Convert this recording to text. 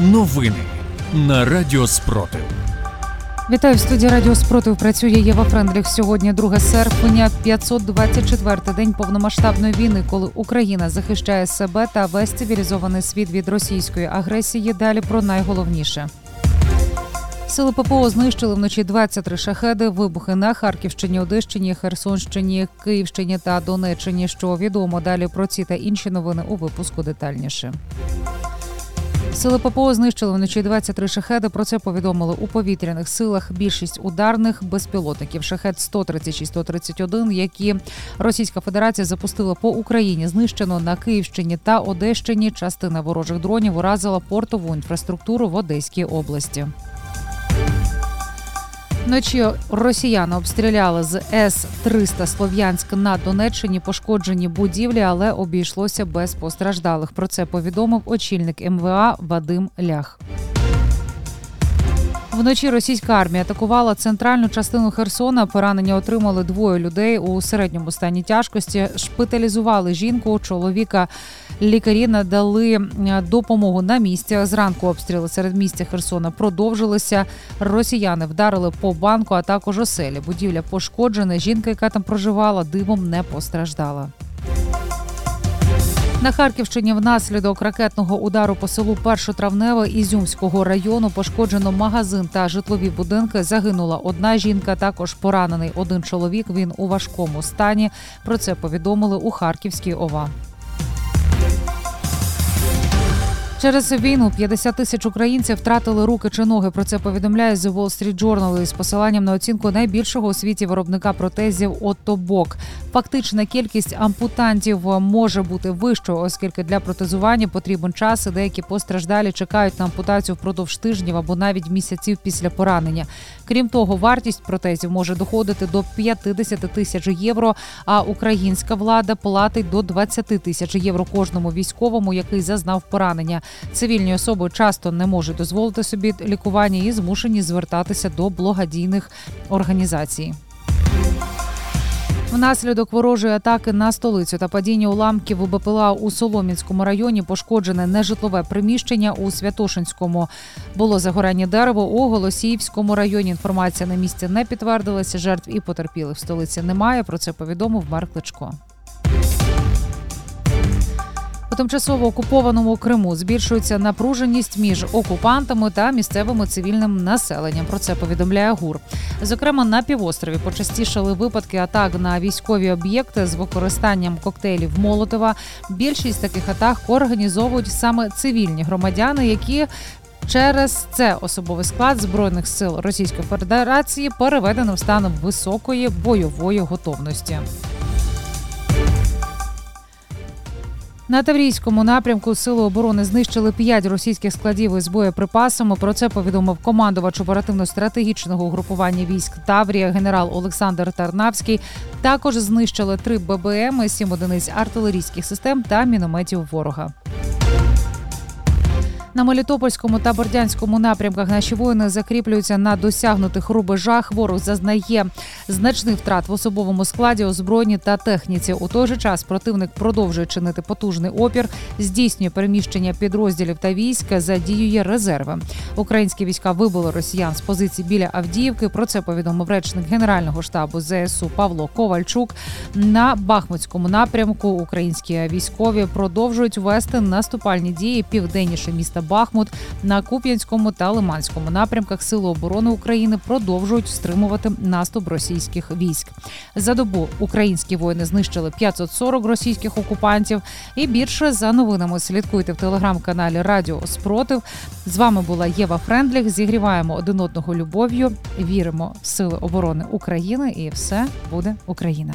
Новини на Радіо Спротив. Вітаю, в студії Радіо Спротив працює Єва Френдліг. Сьогодні 2 серпня, 524-й день повномасштабної війни, коли Україна захищає себе та весь цивілізований світ від російської агресії. Далі про найголовніше. Сили ППО знищили вночі 23 шахеди. Вибухи на Харківщині, Одещині, Херсонщині, Київщині та Донеччині. Що відомо, далі про ці та інші новини у випуску детальніше. Сили ППО знищили вночі 23 шахеди. Про це повідомили у повітряних силах. Більшість ударних безпілотників шахед 136-131, які Російська Федерація запустила по Україні, знищено на Київщині та Одещині. Частина ворожих дронів уразила портову інфраструктуру в Одеській області. Вночі росіяни обстріляли з С-300 Слов'янськ на Донеччині, пошкоджені будівлі, але обійшлося без постраждалих. Про це повідомив очільник МВА Вадим Лях. Вночі російська армія атакувала центральну частину Херсона. Поранення отримали двоє людей у середньому стані тяжкості. Шпиталізували жінку, чоловіка. Лікарі надали допомогу на місці. Зранку обстріли серед міста Херсона продовжилися. Росіяни вдарили по банку, а також оселі. Будівля пошкоджена. Жінка, яка там проживала, дивом не постраждала. На Харківщині внаслідок ракетного удару по селу Першотравневе Ізюмського району пошкоджено магазин та житлові будинки. Загинула одна жінка, також поранений один чоловік. Він у важкому стані. Про це повідомили у Харківській ОВА. Через війну 50 тисяч українців втратили руки чи ноги. Про це повідомляє The Wall Street Journal із посиланням на оцінку найбільшого у світі виробника протезів Отто Бок. Фактична кількість ампутантів може бути вищою, оскільки для протезування потрібен час, і деякі постраждалі чекають на ампутацію впродовж тижнів або навіть місяців після поранення. Крім того, вартість протезів може доходити до 50 тисяч євро, а українська влада платить до 20 тисяч євро кожному військовому, який зазнав поранення. Цивільні особи часто не можуть дозволити собі лікування і змушені звертатися до благодійних організацій. Внаслідок ворожої атаки на столицю та падіння уламків БПЛА у Солом'янському районі пошкоджене нежитлове приміщення у Святошинському. Було загорання дерева у Голосіївському районі. Інформація на місці не підтвердилася, жертв і потерпілих в столиці немає. Про це повідомив мер Кличко. У тимчасово окупованому Криму збільшується напруженість між окупантами та місцевим цивільним населенням. Про це повідомляє ГУР. Зокрема, на півострові почастішали випадки атак на військові об'єкти з використанням коктейлів Молотова. Більшість таких атак організовують саме цивільні громадяни, які через це особовий склад Збройних сил Російської Федерації переведено в стан високої бойової готовності. На Таврійському напрямку Сили оборони знищили 5 російських складів із боєприпасами. Про це повідомив командувач оперативно-стратегічного угрупування військ Таврія генерал Олександр Тарнавський. Також знищили 3 ББМ, 7 одиниць артилерійських систем та мінометів ворога. На Мелітопольському та Бордянському напрямках наші воїни закріплюються на досягнутих рубежах. Ворог зазнає значних втрат в особовому складі, озброєнні та техніці. У той же час противник продовжує чинити потужний опір, здійснює переміщення підрозділів та військ, задіює резерви. Українські війська вибили росіян з позицій біля Авдіївки. Про це повідомив речник Генерального штабу ЗСУ Павло Ковальчук. На Бахмутському напрямку українські військові продовжують вести наступальні дії південніше міста Бахмут. На Куп'янському та Лиманському напрямках Сили оборони України продовжують стримувати наступ російських військ. За добу українські воїни знищили 540 російських окупантів. І більше за новинами слідкуйте в телеграм-каналі Радіо Спротив. З вами була Єва Френдліх. Зігріваємо один одного любов'ю, віримо в Сили оборони України, і все буде Україна.